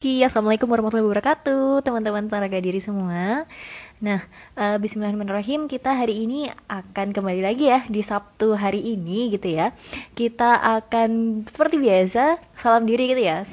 Assalamualaikum warahmatullahi wabarakatuh, teman-teman Taraga Diri semua. Nah, bismillahirrahmanirrahim, kita hari ini akan kembali lagi ya di Sabtu hari ini gitu ya. Kita akan seperti biasa salam diri gitu ya.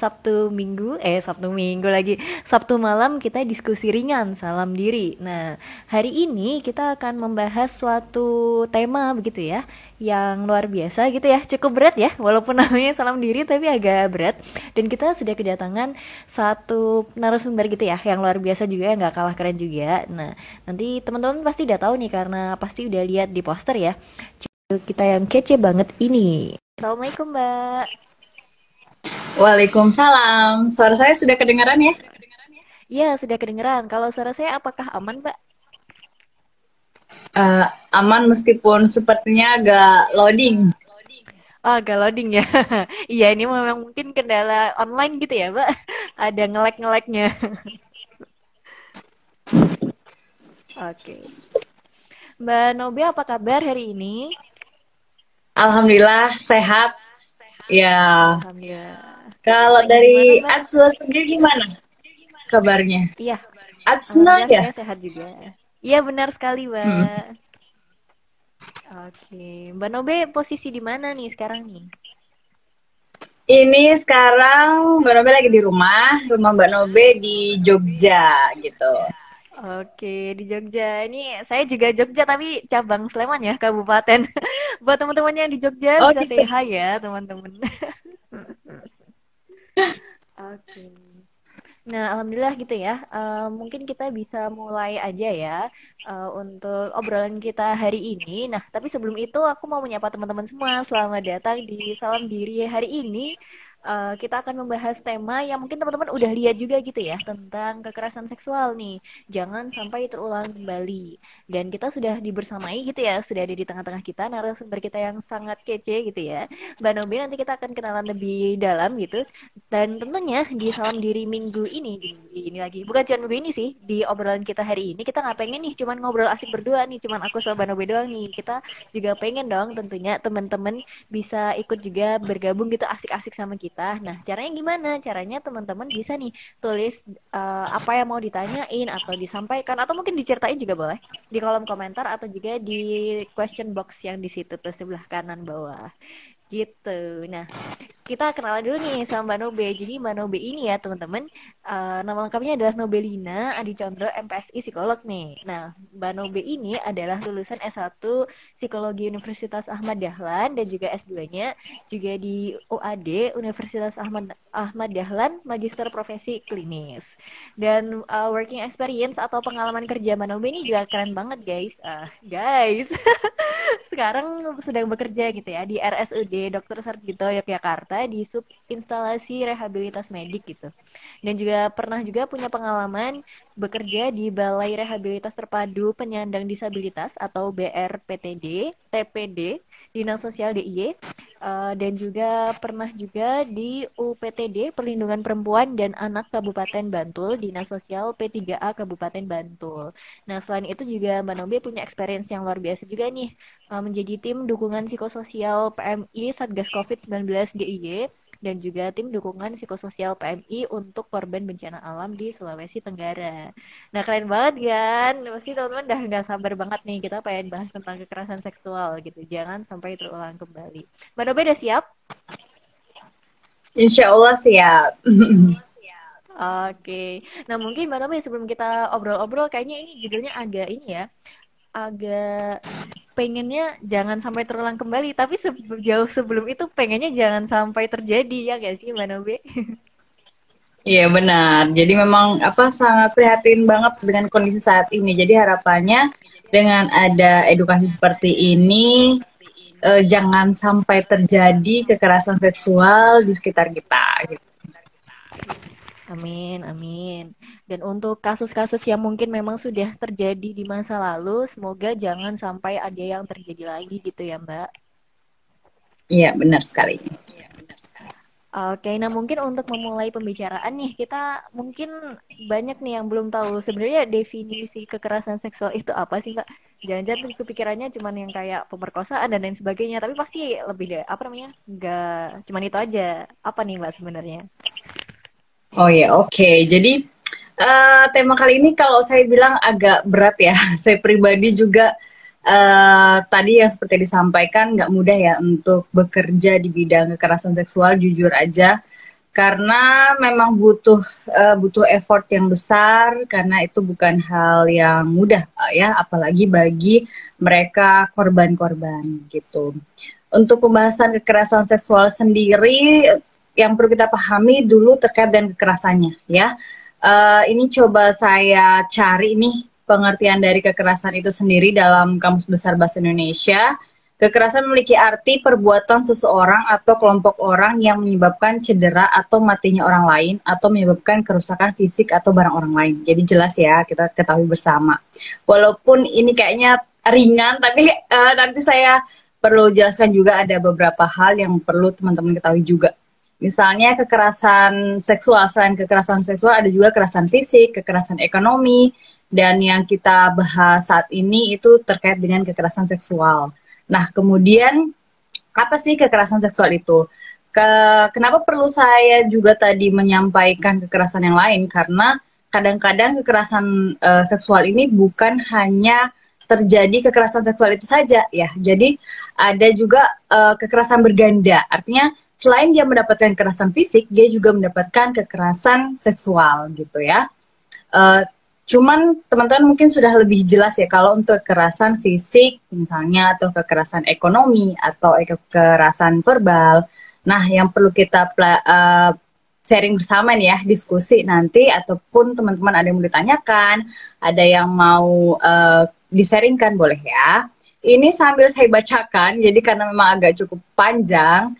Sabtu malam kita diskusi ringan salam diri. Nah, hari ini kita akan membahas suatu tema begitu ya, yang luar biasa gitu ya. Cukup berat ya, walaupun namanya salam diri tapi agak berat. Dan kita sudah kedatangan satu narasumber gitu ya, yang luar biasa juga, yang gak kalah keren juga. Nah, nanti teman-teman pasti udah tahu nih karena pasti udah lihat di poster ya. Kita yang kece banget ini. Assalamualaikum, Mbak. Waalaikumsalam. Suara saya sudah kedengaran ya? Iya, sudah kedengaran. Kalau suara saya apakah aman, Mbak? Aman meskipun sepertinya agak loading. Oh, agak loading ya. Iya, ini memang mungkin kendala online gitu ya, Mbak. Ada nge-lag-nya. Oke. Mbak Nobi, apa kabar hari ini? Alhamdulillah sehat. Ya. Alhamdulillah. Kalau dari Atsua sendiri gimana kabarnya? Iya. Atsuna ya. Sehat juga. Iya, benar sekali, Mbak. Oke. Mbak Nobi posisi di mana nih sekarang nih? Ini sekarang Mbak Nobi lagi di rumah Mbak Nobi di Jogja gitu. Oke, di Jogja. Ini saya juga Jogja tapi cabang Sleman ya, kabupaten. Buat teman-teman yang di Jogja bisa gitu. Say hi ya, teman-teman. Oke. Nah, alhamdulillah gitu ya. Mungkin kita bisa mulai aja ya untuk obrolan kita hari ini. Nah, tapi sebelum itu aku mau menyapa teman-teman semua. Selamat datang di Salam Diri hari ini. Kita akan membahas tema yang mungkin teman-teman udah lihat juga gitu ya, tentang kekerasan seksual nih, jangan sampai terulang kembali. Dan kita sudah dibersamai gitu ya, sudah ada di tengah-tengah kita narasumber kita yang sangat kece gitu ya, Mbak Nobi. Nanti kita akan kenalan lebih dalam gitu. Dan tentunya di Salam Diri minggu ini, bukan cuma minggu ini sih, di obrolan kita hari ini, kita gak pengen nih cuman ngobrol asik berdua nih, cuman aku sama Mbak Nobi doang nih. Kita juga pengen dong tentunya teman-teman bisa ikut juga bergabung gitu, asik-asik sama kita. Nah, caranya gimana? Caranya teman-teman bisa nih tulis apa yang mau ditanyain atau disampaikan, atau mungkin diceritain juga boleh di kolom komentar atau juga di question box yang di situ tuh sebelah kanan bawah gitu. Nah, kita kenalan dulu nih sama Mbak Nobe. Jadi Mbak Nobe ini ya teman-teman, nama lengkapnya adalah Nobelina Adi Chandra, MPSI psikolog nih. Nah, Mbak Nobe ini adalah lulusan S1 Psikologi Universitas Ahmad Dahlan dan juga S2-nya juga di UAD Universitas Ahmad Dahlan, Magister Profesi Klinis. Dan working experience atau pengalaman kerja Mbak Nobe ini juga keren banget, guys. Guys. Sekarang sedang bekerja gitu ya di RSUD Dr. Sarjito Yogyakarta di sub instalasi rehabilitas medik gitu. Dan juga pernah juga punya pengalaman bekerja di Balai Rehabilitas Terpadu Penyandang Disabilitas atau BRPTD, TPD, Dinas Sosial DIY, dan juga pernah juga di UPTD, Perlindungan Perempuan dan Anak Kabupaten Bantul, Dinas Sosial P3A Kabupaten Bantul. Nah, selain itu juga Mbak Nobi punya experience yang luar biasa juga nih, menjadi tim dukungan psikososial PMI Satgas COVID-19 DIY, dan juga tim dukungan psikososial PMI untuk korban bencana alam di Sulawesi Tenggara. Nah, keren banget kan? Pasti teman-teman udah gak sabar banget nih, kita pengen bahas tentang kekerasan seksual gitu. Jangan sampai terulang kembali. Mbak Nobe udah siap? Insya Allah siap. Oke. Nah, mungkin Mbak Nobe sebelum kita obrol-obrol, kayaknya ini judulnya agak ini ya, agak pengennya jangan sampai terulang kembali, tapi jauh sebelum itu pengennya jangan sampai terjadi, ya gak sih Mbak Nobe? Iya benar, jadi memang sangat prihatin banget dengan kondisi saat ini. Jadi harapannya dengan ada edukasi seperti ini, jangan sampai terjadi kekerasan seksual di sekitar kita gitu. Amin, amin. Dan untuk kasus-kasus yang mungkin memang sudah terjadi di masa lalu, semoga jangan sampai ada yang terjadi lagi gitu ya, Mbak. Iya, benar sekali. Oke, nah mungkin untuk memulai pembicaraan nih, kita mungkin banyak nih yang belum tahu sebenarnya definisi kekerasan seksual itu apa sih, Mbak? Jangan-jangan kepikirannya cuman yang kayak pemerkosaan dan lain sebagainya, tapi pasti lebih deh, nggak cuman itu aja. Apa nih, Mbak, sebenarnya? Oh ya, oke. Jadi tema kali ini kalau saya bilang agak berat ya. Saya pribadi juga tadi yang seperti disampaikan nggak mudah ya untuk bekerja di bidang kekerasan seksual, jujur aja. Karena memang butuh effort yang besar, karena itu bukan hal yang mudah ya, apalagi bagi mereka korban-korban gitu. Untuk pembahasan kekerasan seksual sendiri, yang perlu kita pahami dulu terkait dengan kekerasannya ya. Ini coba saya cari nih pengertian dari kekerasan itu sendiri dalam Kamus Besar Bahasa Indonesia. Kekerasan memiliki arti perbuatan seseorang atau kelompok orang yang menyebabkan cedera atau matinya orang lain atau menyebabkan kerusakan fisik atau barang orang lain. Jadi jelas ya, kita ketahui bersama. Walaupun ini kayaknya ringan, tapi nanti saya perlu jelaskan juga ada beberapa hal yang perlu teman-teman ketahui juga. Misalnya kekerasan seksual, selain kekerasan seksual ada juga kekerasan fisik, kekerasan ekonomi, dan yang kita bahas saat ini itu terkait dengan kekerasan seksual. Nah, kemudian apa sih kekerasan seksual itu? Kenapa perlu saya juga tadi menyampaikan kekerasan yang lain? Karena kadang-kadang kekerasan seksual ini bukan hanya terjadi kekerasan seksual itu saja ya. Jadi ada juga kekerasan berganda. Artinya selain dia mendapatkan kekerasan fisik, dia juga mendapatkan kekerasan seksual gitu ya. Cuman teman-teman mungkin sudah lebih jelas ya kalau untuk kekerasan fisik misalnya atau kekerasan ekonomi atau kekerasan verbal. Nah, yang perlu kita sharing bersama nih ya, diskusi nanti, ataupun teman-teman ada yang mau ditanyakan, ada yang mau diseringkan boleh ya. Ini sambil saya bacakan, jadi karena memang agak cukup panjang.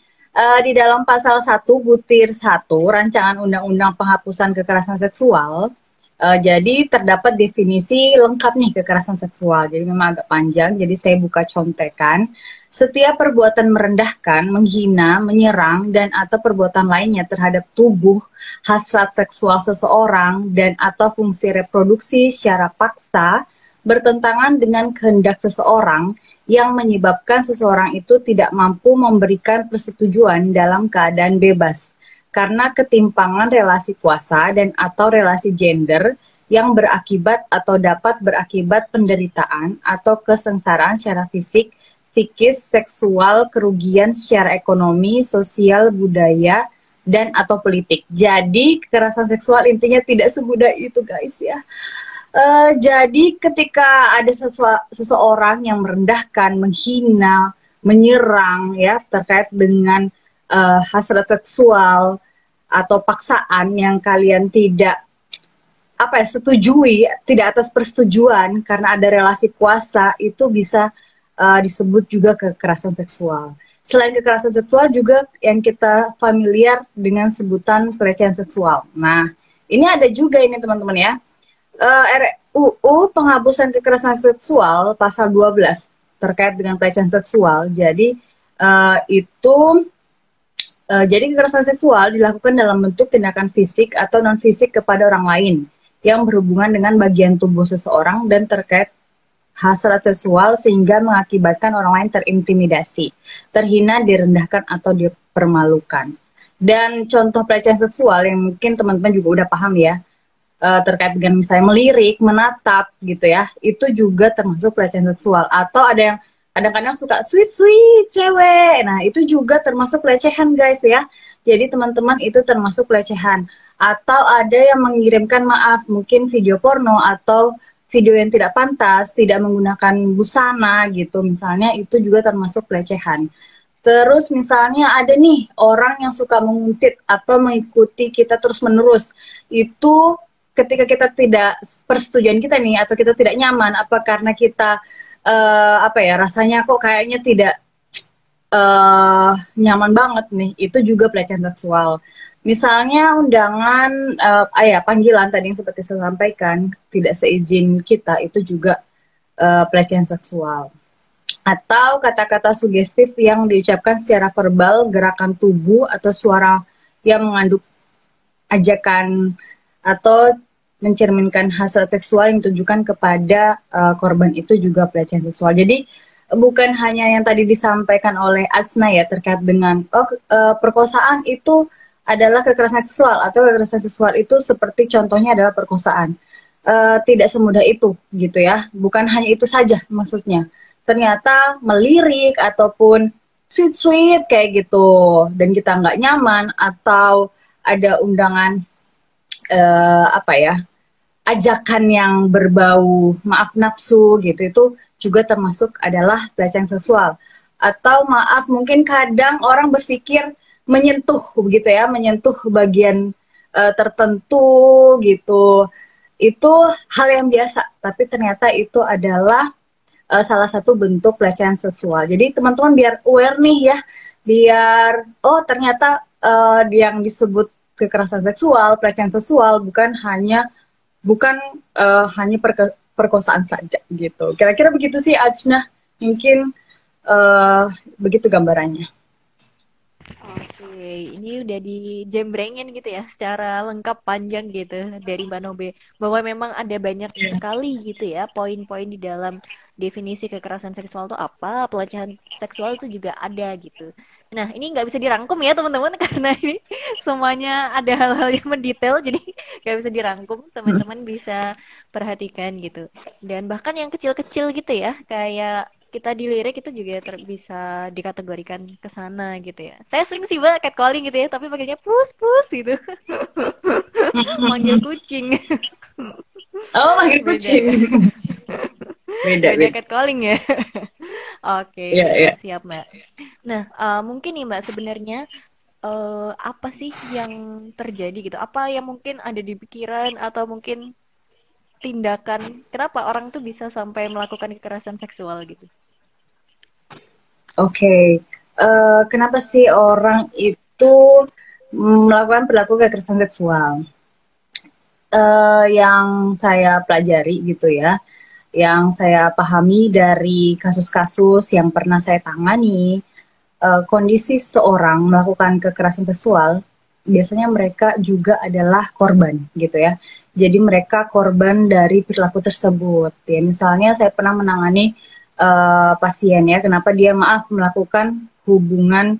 Di dalam pasal 1 butir 1 rancangan undang-undang penghapusan kekerasan seksual, jadi terdapat definisi lengkap nih kekerasan seksual. Jadi memang agak panjang, jadi saya buka contekan. Setiap perbuatan merendahkan, menghina, menyerang, dan atau perbuatan lainnya terhadap tubuh, hasrat seksual seseorang, dan atau fungsi reproduksi secara paksa, bertentangan dengan kehendak seseorang yang menyebabkan seseorang itu tidak mampu memberikan persetujuan dalam keadaan bebas, karena ketimpangan relasi kuasa dan atau relasi gender yang berakibat atau dapat berakibat penderitaan atau kesengsaraan secara fisik, psikis, seksual, kerugian secara ekonomi, sosial, budaya, dan atau politik. Jadi kekerasan seksual intinya tidak semudah itu guys ya. Jadi ketika ada seseorang yang merendahkan, menghina, menyerang ya terkait dengan hasrat seksual atau paksaan yang kalian tidak setujui, tidak atas persetujuan karena ada relasi kuasa, itu bisa disebut juga kekerasan seksual. Selain kekerasan seksual juga yang kita familiar dengan sebutan pelecehan seksual. Nah, ini ada juga ini teman-teman ya. RUU penghapusan kekerasan seksual pasal 12 terkait dengan pelecehan seksual. Jadi jadi kekerasan seksual dilakukan dalam bentuk tindakan fisik atau non fisik kepada orang lain yang berhubungan dengan bagian tubuh seseorang dan terkait hasrat seksual sehingga mengakibatkan orang lain terintimidasi, terhina, direndahkan, atau dipermalukan. Dan contoh pelecehan seksual yang mungkin teman-teman juga udah paham ya, terkait dengan misalnya melirik, menatap gitu ya, itu juga termasuk pelecehan seksual. Atau ada yang kadang-kadang suka sweet-sweet cewek, nah itu juga termasuk pelecehan guys ya. Jadi teman-teman itu termasuk pelecehan. Atau ada yang mengirimkan maaf, mungkin video porno atau video yang tidak pantas, tidak menggunakan busana gitu misalnya, itu juga termasuk pelecehan. Terus misalnya ada nih orang yang suka menguntit atau mengikuti kita terus-menerus, itu ketika kita tidak persetujuan kita nih atau kita tidak nyaman, apa karena kita rasanya kok kayaknya tidak nyaman banget nih, itu juga pelecehan seksual. Misalnya undangan, panggilan tadi yang seperti saya sampaikan, tidak seizin kita, itu juga pelecehan seksual. Atau kata-kata sugestif yang diucapkan secara verbal, gerakan tubuh, atau suara yang mengandung ajakan atau mencerminkan hasrat seksual yang ditujukan kepada korban, itu juga pelecehan seksual. Jadi bukan hanya yang tadi disampaikan oleh Asna ya terkait dengan perkosaan itu adalah kekerasan seksual, atau kekerasan seksual itu seperti contohnya adalah perkosaan. Tidak semudah itu gitu ya, bukan hanya itu saja maksudnya. Ternyata melirik ataupun sweet-sweet kayak gitu dan kita nggak nyaman, atau ada undangan ajakan yang berbau maaf nafsu gitu, itu juga termasuk adalah pelecehan seksual. Atau maaf, mungkin kadang orang berpikir menyentuh begitu ya, menyentuh bagian tertentu gitu. Itu hal yang biasa, tapi ternyata itu adalah salah satu bentuk pelecehan seksual. Jadi teman-teman biar aware nih ya, biar oh ternyata yang disebut kekerasan seksual, pelecehan seksual bukan hanya perkosaan saja gitu. Kira-kira begitu sih Ajna, mungkin begitu gambarannya. Ini udah dijembrengin gitu ya secara lengkap panjang gitu dari Mbak Nobe, bahwa memang ada banyak sekali gitu ya poin-poin di dalam definisi kekerasan seksual itu apa, pelecehan seksual itu juga ada gitu. Nah ini nggak bisa dirangkum ya teman-teman, karena ini semuanya ada hal-hal yang mendetail, jadi nggak bisa dirangkum, teman-teman bisa perhatikan gitu. Dan bahkan yang kecil-kecil gitu ya, kayak kita dilirik itu juga bisa dikategorikan ke sana gitu ya. Saya sering sih Mbak catcalling gitu ya, tapi panggilnya pus-pus gitu. Manggil kucing. Oh, manggil kucing. Beda catcalling ya. Oke, yeah. Siap Mbak. Nah, mungkin nih Mbak sebenarnya apa sih yang terjadi gitu? Apa yang mungkin ada di pikiran atau mungkin tindakan, kenapa orang tuh bisa sampai melakukan kekerasan seksual gitu? Oke. Kenapa sih orang itu melakukan perilaku kekerasan seksual? Yang saya pelajari gitu ya, yang saya pahami dari kasus-kasus yang pernah saya tangani, kondisi seorang melakukan kekerasan seksual, biasanya mereka juga adalah korban gitu ya. Jadi mereka korban dari perilaku tersebut. Ya, misalnya saya pernah menangani pasien ya, kenapa dia melakukan hubungan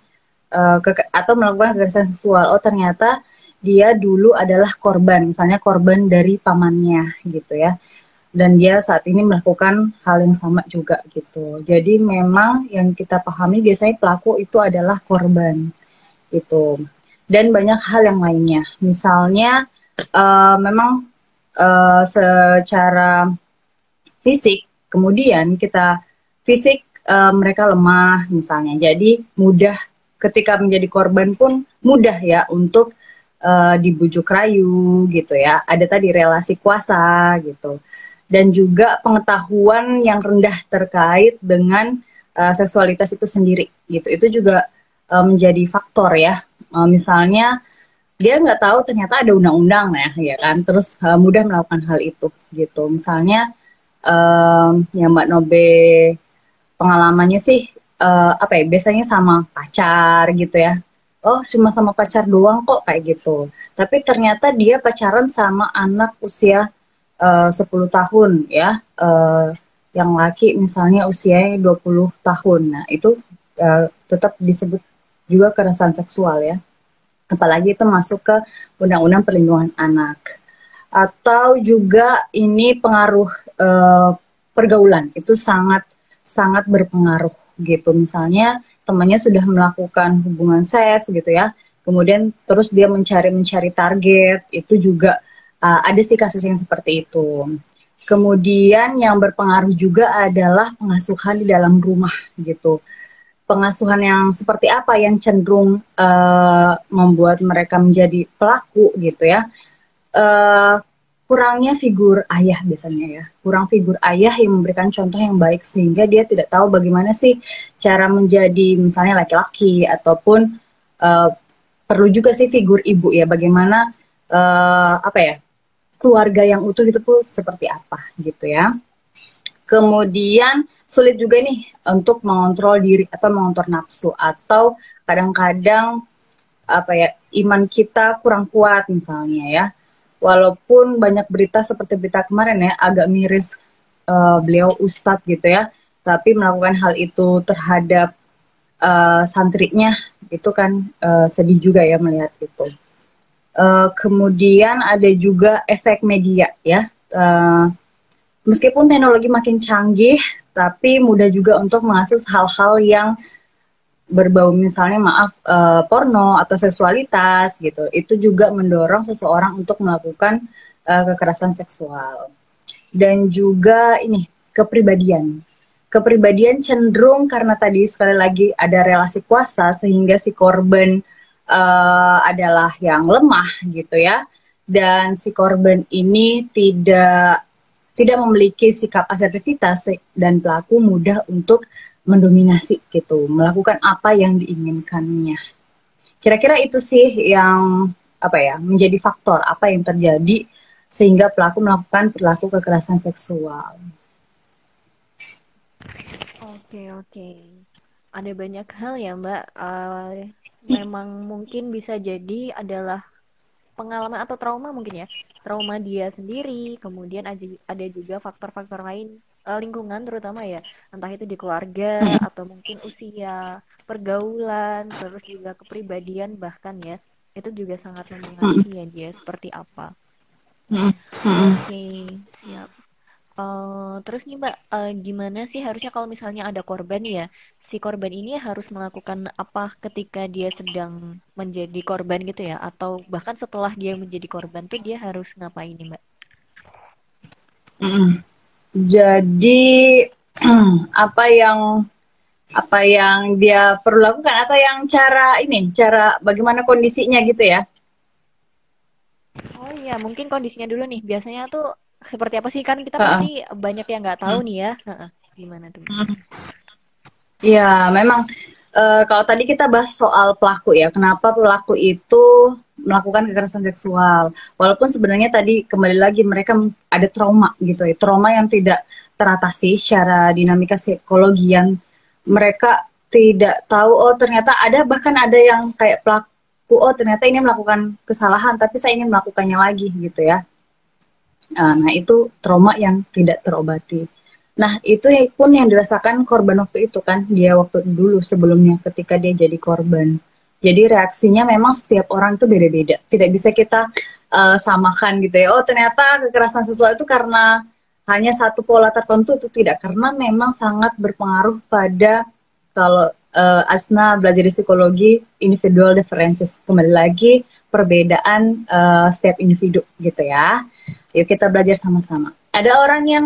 atau melakukan kekerasan seksual. Oh ternyata dia dulu adalah korban, misalnya korban dari pamannya gitu ya. Dan dia saat ini melakukan hal yang sama juga gitu. Jadi memang yang kita pahami biasanya pelaku itu adalah korban gitu. Dan banyak hal yang lainnya. Misalnya memang secara fisik, kemudian mereka lemah misalnya. Jadi mudah ketika menjadi korban pun mudah ya untuk dibujuk rayu gitu ya. Ada tadi relasi kuasa gitu. Dan juga pengetahuan yang rendah terkait dengan seksualitas itu sendiri gitu. Itu juga menjadi faktor ya. Misalnya dia nggak tahu ternyata ada undang-undang ya kan, terus mudah melakukan hal itu gitu. Misalnya ya Mbak Nobe pengalamannya sih biasanya sama pacar gitu ya. Oh cuma sama pacar doang kok kayak gitu, tapi ternyata dia pacaran sama anak usia 10 tahun ya, yang laki misalnya usianya 20 tahun. Nah itu tetap disebut juga kekerasan seksual ya, apalagi itu masuk ke undang-undang perlindungan anak. Atau juga ini pengaruh pergaulan, itu sangat berpengaruh gitu. Misalnya temannya sudah melakukan hubungan seks gitu ya, kemudian terus dia mencari target, itu juga ada sih kasus yang seperti itu. Kemudian yang berpengaruh juga adalah pengasuhan di dalam rumah gitu. Pengasuhan yang seperti apa yang cenderung membuat mereka menjadi pelaku gitu ya. Kurangnya figur ayah biasanya ya. Kurang figur ayah yang memberikan contoh yang baik, sehingga dia tidak tahu bagaimana sih cara menjadi misalnya laki-laki. Ataupun perlu juga sih figur ibu ya, bagaimana keluarga yang utuh itu pun seperti apa gitu ya. Kemudian sulit juga nih untuk mengontrol diri atau mengontrol nafsu, atau kadang-kadang iman kita kurang kuat misalnya ya. Walaupun banyak berita seperti berita kemarin ya, agak miris beliau Ustadz gitu ya, tapi melakukan hal itu terhadap santrinya Itu kan sedih juga ya melihat itu. Kemudian ada juga efek media ya. Meskipun teknologi makin canggih, tapi mudah juga untuk mengakses hal-hal yang berbau misalnya maaf porno atau seksualitas gitu. Itu juga mendorong seseorang untuk melakukan kekerasan seksual. Dan juga ini kepribadian. Kepribadian cenderung karena tadi sekali lagi ada relasi kuasa sehingga si korban adalah yang lemah gitu ya. Dan si korban ini tidak memiliki sikap asertivitas dan pelaku mudah untuk mendominasi gitu, melakukan apa yang diinginkannya. Kira-kira itu sih yang apa ya menjadi faktor apa yang terjadi sehingga pelaku melakukan perilaku kekerasan seksual. Oke. Ada banyak hal ya Mbak. Memang mungkin bisa jadi adalah pengalaman atau trauma mungkin ya. Trauma dia sendiri, kemudian ada juga faktor-faktor lain, lingkungan terutama ya. Entah itu di keluarga, atau mungkin usia, pergaulan, terus juga kepribadian bahkan ya. Itu juga sangat mempengaruhi ya dia seperti apa. Oke, siap. Terus nih Mbak, gimana sih harusnya kalau misalnya ada korban ya, si korban ini harus melakukan apa ketika dia sedang menjadi korban gitu ya, atau bahkan setelah dia menjadi korban tuh dia harus ngapain nih Mbak? Jadi apa yang dia perlu lakukan atau yang cara bagaimana kondisinya gitu ya? Oh iya, mungkin kondisinya dulu nih. Biasanya tuh seperti apa sih, kan kita pasti banyak yang nggak tahu nih ya. Gimana tuh? Ya memang kalau tadi kita bahas soal pelaku ya, kenapa pelaku itu melakukan kekerasan seksual, walaupun sebenarnya tadi kembali lagi mereka ada trauma gitu ya, trauma yang tidak teratasi secara dinamika psikologi yang mereka tidak tahu. Oh ternyata ada, bahkan ada yang kayak pelaku, oh ternyata ini melakukan kesalahan tapi saya ingin melakukannya lagi gitu ya. Nah itu trauma yang tidak terobati. Nah itu pun yang dirasakan korban waktu itu kan, dia waktu dulu sebelumnya ketika dia jadi korban. Jadi reaksinya memang setiap orang itu beda-beda. Tidak bisa kita samakan gitu ya. Oh ternyata kekerasan seksual itu karena hanya satu pola tertentu, itu tidak. Karena memang sangat berpengaruh pada, kalau Asna belajar di psikologi, individual differences. Kembali lagi perbedaan setiap individu gitu ya. Yuk kita belajar sama-sama. Ada orang yang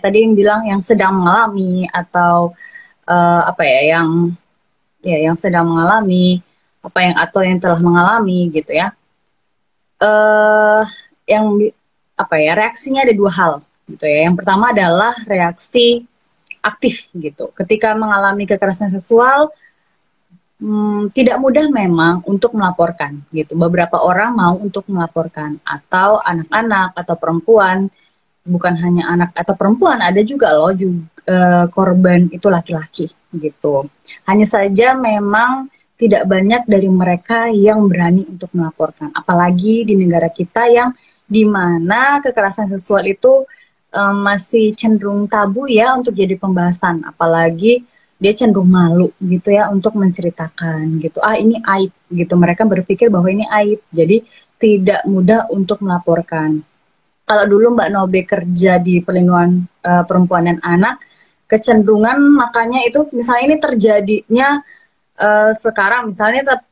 tadi yang bilang yang sedang mengalami atau yang sedang mengalami atau yang telah mengalami gitu ya. Reaksinya ada dua hal gitu ya. Yang pertama adalah reaksi aktif gitu. Ketika mengalami kekerasan seksual, tidak mudah memang untuk melaporkan gitu. Beberapa orang mau untuk melaporkan, atau anak-anak atau perempuan. Bukan hanya anak atau perempuan, ada juga loh korban itu laki-laki gitu. Hanya saja memang tidak banyak dari mereka yang berani untuk melaporkan, apalagi di negara kita yang dimana kekerasan seksual itu masih cenderung tabu ya untuk jadi pembahasan, apalagi dia cenderung malu gitu ya untuk menceritakan gitu. Ini aib gitu. Mereka berpikir bahwa ini aib. Jadi tidak mudah untuk melaporkan. Kalau dulu Mbak Nobe kerja di perlindungan perempuan dan anak, kecenderungan makanya itu misalnya ini terjadinya sekarang misalnya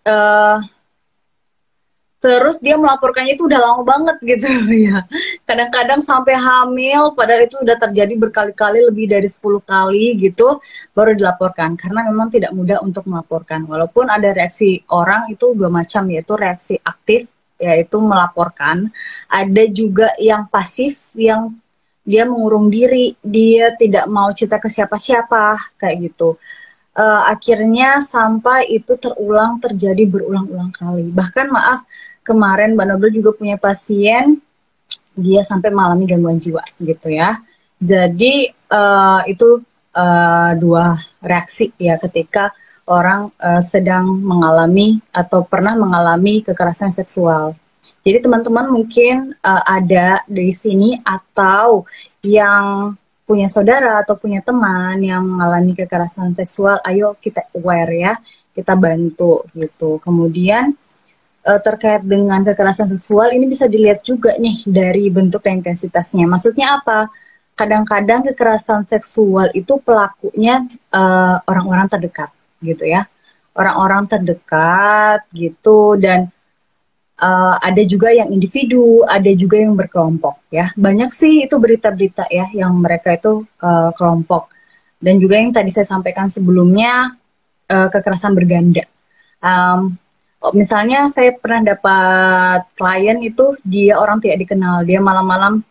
terus dia melaporkannya itu udah lama banget gitu ya. Kadang-kadang sampai hamil, padahal itu udah terjadi berkali-kali, lebih dari 10 kali gitu, baru dilaporkan. Karena memang tidak mudah untuk melaporkan. Walaupun ada reaksi orang itu dua macam, yaitu reaksi aktif, yaitu melaporkan. Ada juga yang pasif, yang dia mengurung diri, dia tidak mau cerita ke siapa-siapa, kayak gitu. Akhirnya sampai itu terulang, terjadi berulang-ulang kali. Bahkan maaf, kemarin Mbak Nobel juga punya pasien, dia sampai mengalami gangguan jiwa gitu ya. Jadi itu dua reaksi ya ketika orang sedang mengalami atau pernah mengalami kekerasan seksual. Jadi teman-teman mungkin ada di sini atau yang punya saudara atau punya teman yang mengalami kekerasan seksual, ayo kita aware ya, kita bantu gitu. Kemudian terkait dengan kekerasan seksual ini bisa dilihat juga nih dari bentuk dan intensitasnya. Maksudnya apa? Kadang-kadang kekerasan seksual itu pelakunya orang-orang terdekat gitu ya. Orang-orang terdekat gitu, dan ada juga yang individu, ada juga yang berkelompok ya. Banyak sih itu berita-berita ya yang mereka itu kelompok. Dan juga yang tadi saya sampaikan sebelumnya, kekerasan berganda. Misalnya saya pernah dapat klien itu, dia orang tidak dikenal, dia malam-malam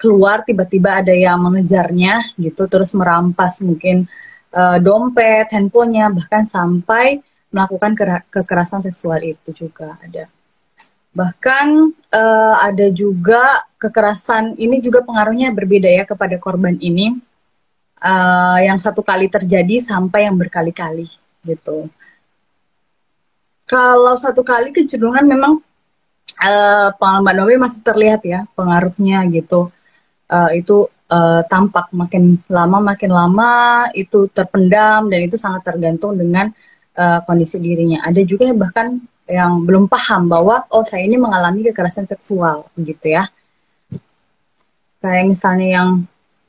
keluar, tiba-tiba ada yang mengejarnya gitu, terus merampas mungkin dompet, handphonenya, bahkan sampai melakukan kekerasan seksual itu juga ada. Bahkan ada juga kekerasan, ini juga pengaruhnya berbeda ya kepada korban ini, yang satu kali terjadi sampai yang berkali-kali gitu. Kalau satu kali kecenderungan memang pengalaman Novi masih terlihat ya pengaruhnya gitu. Itu tampak makin lama itu terpendam, dan itu sangat tergantung dengan kondisi dirinya. Ada juga yang bahkan yang belum paham bahwa oh saya ini mengalami kekerasan seksual gitu ya. Kayak misalnya yang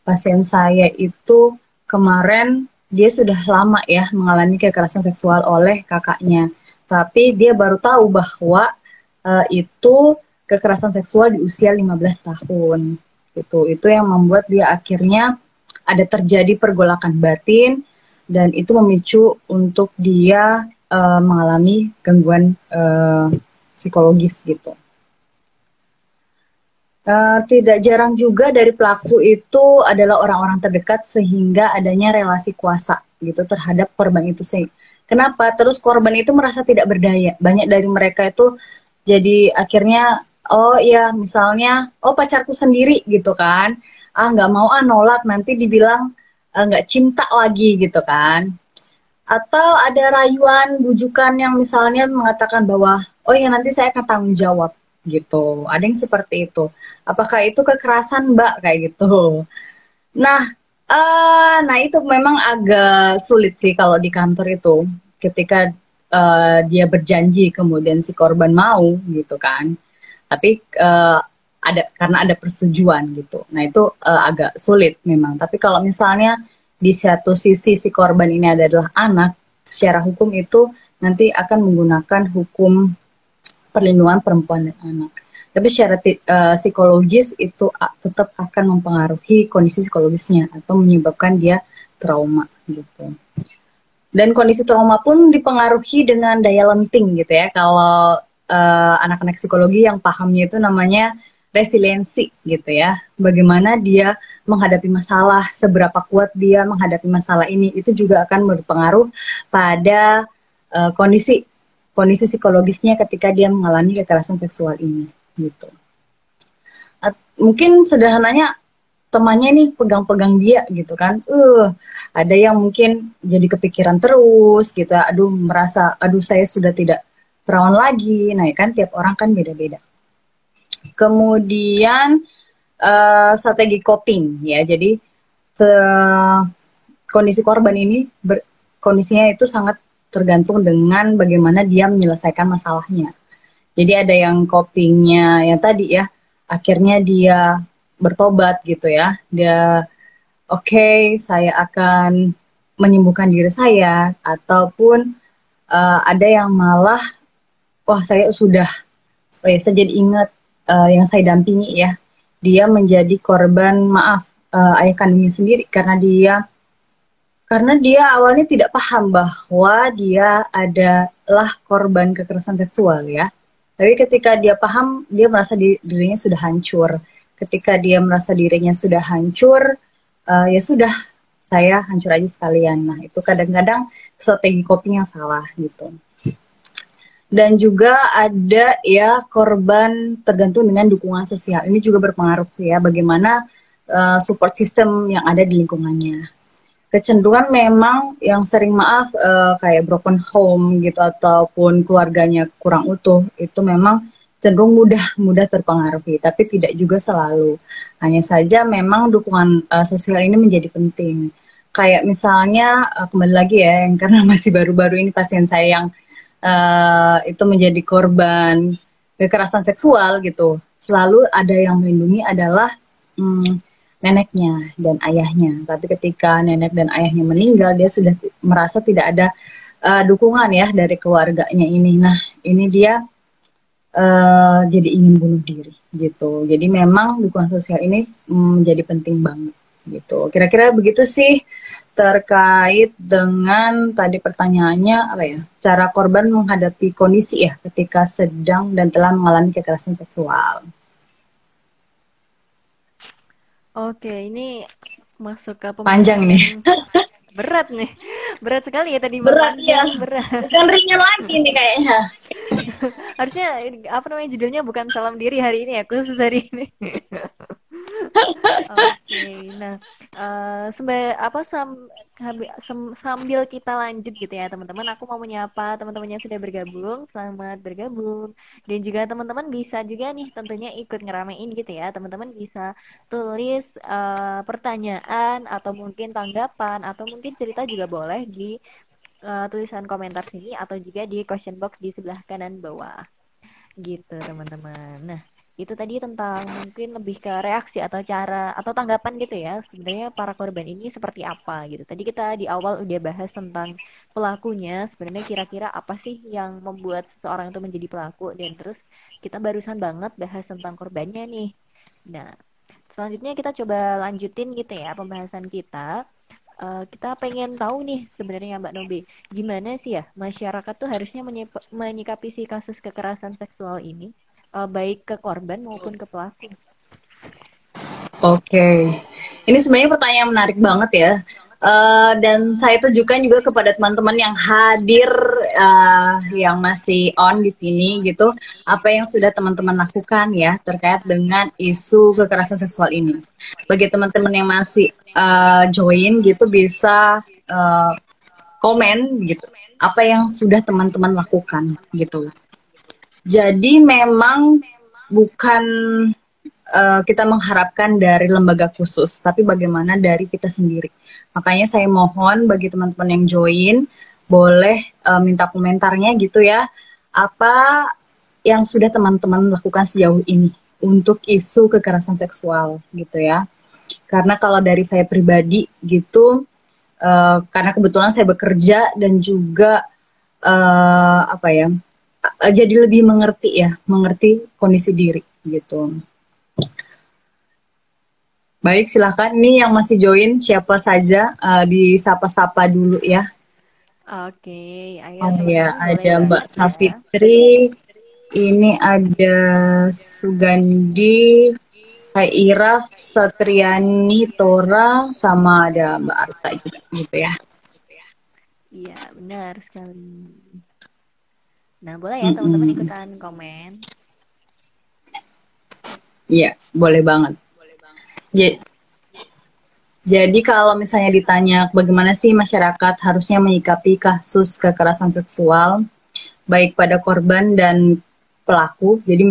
pasien saya itu kemarin, dia sudah lama ya mengalami kekerasan seksual oleh kakaknya, tapi dia baru tahu bahwa itu kekerasan seksual di usia 15 tahun. Gitu. Itu yang membuat dia akhirnya ada terjadi pergolakan batin, dan itu memicu untuk dia mengalami gangguan psikologis gitu. Tidak jarang juga dari pelaku itu adalah orang-orang terdekat, sehingga adanya relasi kuasa gitu terhadap korban itu sih. Kenapa? Terus korban itu merasa tidak berdaya. Banyak dari mereka itu jadi akhirnya, oh ya misalnya, oh pacarku sendiri gitu kan, ah nggak mau, ah nolak, nanti dibilang nggak cinta lagi gitu kan. Atau ada rayuan, bujukan yang misalnya mengatakan bahwa oh ya nanti saya akan tanggung jawab gitu. Ada yang seperti itu. Apakah itu kekerasan mbak? Kayak gitu. Nah itu memang agak sulit sih kalau di kantor itu. Ketika dia berjanji kemudian si korban mau gitu kan. Tapi karena ada persetujuan gitu. Nah itu agak sulit memang. Tapi kalau misalnya di satu sisi si korban ini adalah anak, secara hukum itu nanti akan menggunakan hukum perlindungan perempuan dan anak. Tapi secara psikologis itu tetap akan mempengaruhi kondisi psikologisnya atau menyebabkan dia trauma gitu. Dan kondisi trauma pun dipengaruhi dengan daya lenting gitu ya. Kalau anak-anak psikologi yang pahamnya itu namanya resiliensi gitu ya. Bagaimana dia menghadapi masalah, seberapa kuat dia menghadapi masalah ini, itu juga akan berpengaruh pada kondisi psikologisnya ketika dia mengalami kekerasan seksual ini gitu. Mungkin sederhananya temannya nih pegang-pegang dia gitu kan, ada yang mungkin jadi kepikiran terus gitu, aduh merasa aduh saya sudah tidak perawan lagi. Nah kan tiap orang kan beda-beda. Kemudian strategi coping ya, jadi kondisi korban ini kondisinya itu sangat tergantung dengan bagaimana dia menyelesaikan masalahnya. Jadi ada yang copingnya ya tadi ya, akhirnya dia bertobat gitu ya. Dia oke, saya akan menyembuhkan diri saya, ataupun ada yang malah wah saya sudah, oh ya saya jadi ingat yang saya dampingi ya. Dia menjadi korban maaf ayah kandungnya sendiri, karena dia awalnya tidak paham bahwa dia adalah korban kekerasan seksual ya. Tapi ketika dia paham, dia merasa dirinya sudah hancur. Ketika dia merasa dirinya sudah hancur, ya sudah, saya hancur aja sekalian. Nah, itu kadang-kadang strategi coping yang salah gitu. Dan juga ada ya korban tergantung dengan dukungan sosial. Ini juga berpengaruh ya, bagaimana support system yang ada di lingkungannya. Kecenderungan memang yang sering maaf kayak broken home gitu, ataupun keluarganya kurang utuh, itu memang cenderung mudah terpengaruhi, tapi tidak juga selalu. Hanya saja memang dukungan sosial ini menjadi penting. Kayak misalnya, kembali lagi ya, yang karena masih baru-baru ini pasien saya yang itu menjadi korban kekerasan seksual gitu. Selalu ada yang melindungi adalah neneknya dan ayahnya. Tapi ketika nenek dan ayahnya meninggal, dia sudah merasa tidak ada dukungan ya dari keluarganya ini. Nah, ini dia jadi ingin bunuh diri gitu. Jadi memang dukungan sosial ini menjadi penting banget gitu. Kira-kira begitu sih terkait dengan tadi pertanyaannya apa ya? Cara korban menghadapi kondisi ya ketika sedang dan telah mengalami kekerasan seksual. Oke, ini masuk ke pembahasan panjang nih. Berat nih. Berat sekali ya tadi. Berat ya. Berat. Bukan ringan lagi nih kayaknya. Harusnya apa namanya judulnya bukan salam diri hari ini ya, khusus hari ini. Oke, nah sambil kita lanjut gitu ya teman-teman, aku mau menyapa teman-teman yang sudah bergabung, selamat bergabung, dan juga teman-teman bisa juga nih tentunya ikut ngeramein gitu ya, teman-teman bisa tulis pertanyaan atau mungkin tanggapan atau mungkin cerita juga boleh di tulisan komentar sini atau juga di question box di sebelah kanan bawah gitu teman-teman. Nah itu tadi tentang mungkin lebih ke reaksi atau cara atau tanggapan gitu ya, sebenarnya para korban ini seperti apa gitu. Tadi kita di awal udah bahas tentang pelakunya, sebenarnya kira-kira apa sih yang membuat seseorang itu menjadi pelaku, dan terus kita barusan banget bahas tentang korbannya nih. Nah selanjutnya kita coba lanjutin gitu ya pembahasan kita. Kita pengen tahu nih sebenarnya Mbak Nobe, gimana sih ya masyarakat tuh harusnya menyikapi si kasus kekerasan seksual ini, baik ke korban maupun ke pelaku. Oke, ini sebenarnya pertanyaan menarik banget ya, dan saya tunjukkan juga kepada teman-teman yang hadir, yang masih on di sini gitu, apa yang sudah teman-teman lakukan ya terkait dengan isu kekerasan seksual ini. Bagi teman-teman yang masih join gitu bisa komen gitu apa yang sudah teman-teman lakukan gitu. Jadi memang bukan kita mengharapkan dari lembaga khusus, tapi bagaimana dari kita sendiri. Makanya saya mohon bagi teman-teman yang join boleh minta komentarnya gitu ya, apa yang sudah teman-teman lakukan sejauh ini untuk isu kekerasan seksual gitu ya. Karena kalau dari saya pribadi gitu, karena kebetulan saya bekerja dan juga jadi lebih mengerti ya, mengerti kondisi diri gitu. Baik, silahkan nih yang masih join siapa saja, disapa-sapa dulu ya. Oke, ada Mbak Safitri, ini ada Sugandi, Hai Iraf, Satriani, Tora, sama ada Mbak Arta juga gitu ya. Iya, benar sekali. Nah, boleh ya teman-teman ikutan komen. Iya, boleh banget. Jadi kalau misalnya ditanya bagaimana sih masyarakat harusnya menyikapi kasus kekerasan seksual, baik pada korban dan pelaku, jadi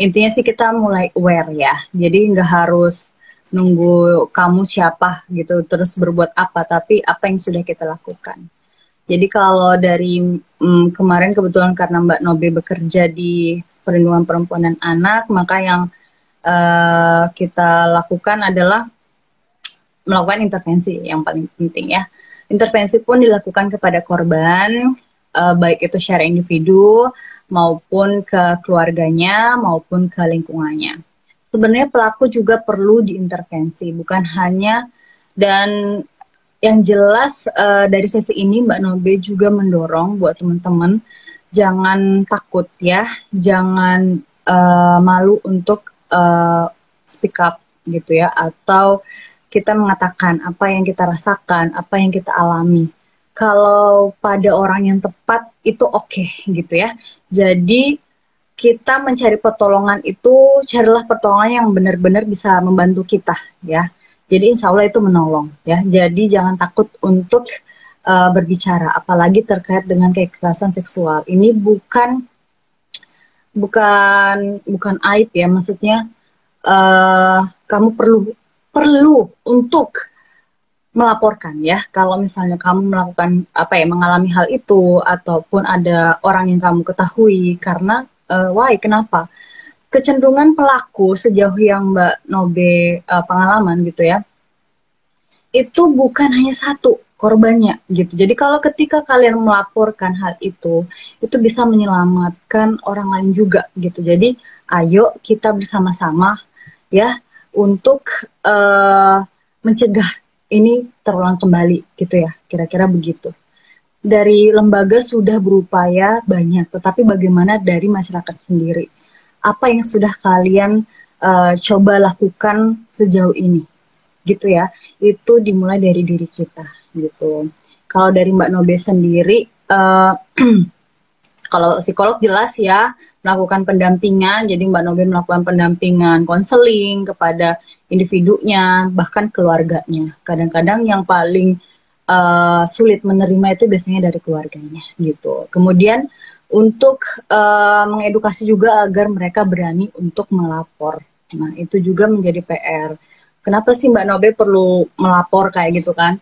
intinya sih kita mulai aware ya, jadi nggak harus nunggu kamu siapa gitu terus berbuat apa, tapi apa yang sudah kita lakukan. Jadi kalau dari kemarin kebetulan karena Mbak Nobe bekerja di perlindungan perempuan dan anak, maka yang kita lakukan adalah melakukan intervensi yang paling penting ya. Intervensi pun dilakukan kepada korban, baik itu secara individu maupun ke keluarganya maupun ke lingkungannya. Sebenarnya pelaku juga perlu diintervensi, bukan hanya, dan yang jelas dari sesi ini Mbak Nobe juga mendorong buat teman-teman jangan takut ya, jangan malu untuk speak up gitu ya, atau kita mengatakan apa yang kita rasakan, apa yang kita alami. Kalau pada orang yang tepat itu oke gitu ya. Jadi kita mencari pertolongan itu, carilah pertolongan yang benar-benar bisa membantu kita ya. Jadi insya Allah itu menolong ya. Jadi jangan takut untuk berbicara, apalagi terkait dengan kekerasan seksual. Ini bukan bukan aib ya, maksudnya kamu perlu untuk melaporkan ya, kalau misalnya kamu melakukan mengalami hal itu ataupun ada orang yang kamu ketahui, karena kenapa kecenderungan pelaku sejauh yang Mbak Nobe pengalaman gitu ya, itu bukan hanya satu korbannya gitu. Jadi kalau ketika kalian melaporkan hal itu bisa menyelamatkan orang lain juga gitu. Jadi ayo kita bersama-sama ya untuk mencegah ini terulang kembali gitu ya, kira-kira begitu. Dari lembaga sudah berupaya banyak, tetapi bagaimana dari masyarakat sendiri? Apa yang sudah kalian coba lakukan sejauh ini? Gitu ya, itu dimulai dari diri kita gitu. Kalau dari Mbak Nobe sendiri, kalau psikolog jelas ya, melakukan pendampingan, jadi Mbak Nobe melakukan pendampingan konseling kepada individunya, bahkan keluarganya. Kadang-kadang yang paling sulit menerima itu biasanya dari keluarganya gitu. Kemudian untuk mengedukasi juga agar mereka berani untuk melapor. Nah itu juga menjadi PR. Kenapa sih Mbak Nobe perlu melapor kayak gitu kan?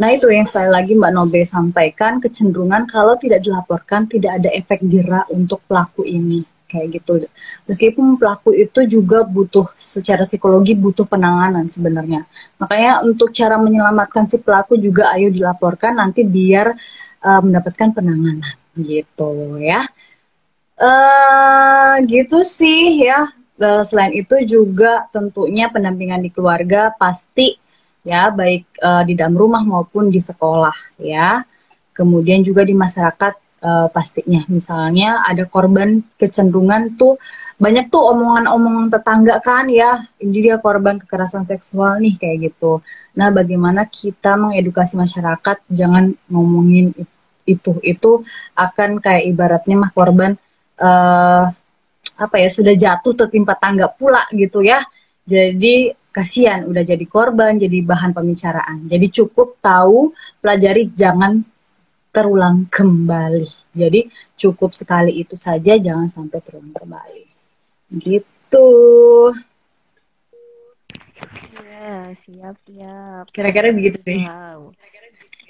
Nah itu yang sekali lagi Mbak Nobe sampaikan, kecenderungan kalau tidak dilaporkan tidak ada efek jera untuk pelaku ini kayak gitu. Meskipun pelaku itu juga butuh, secara psikologi butuh penanganan sebenarnya. Makanya untuk cara menyelamatkan si pelaku juga ayo dilaporkan, nanti biar mendapatkan penanganan gitu ya. Gitu sih ya. Selain itu juga tentunya pendampingan di keluarga pasti ya, baik di dalam rumah maupun di sekolah ya. Kemudian juga di masyarakat pastinya, misalnya ada korban kecenderungan tuh banyak tuh omongan-omongan tetangga kan ya, ini dia korban kekerasan seksual nih kayak gitu. Nah bagaimana kita mengedukasi masyarakat, jangan ngomongin itu akan kayak ibaratnya mah korban sudah jatuh tertimpa tangga pula gitu ya. Jadi kasihan, udah jadi korban, jadi bahan pembicaraan. Jadi cukup tahu, pelajari, jangan terulang kembali. Jadi cukup sekali itu saja, jangan sampai terulang kembali. Gitu. Ya, siap. Kira-kira begitu deh. Wow.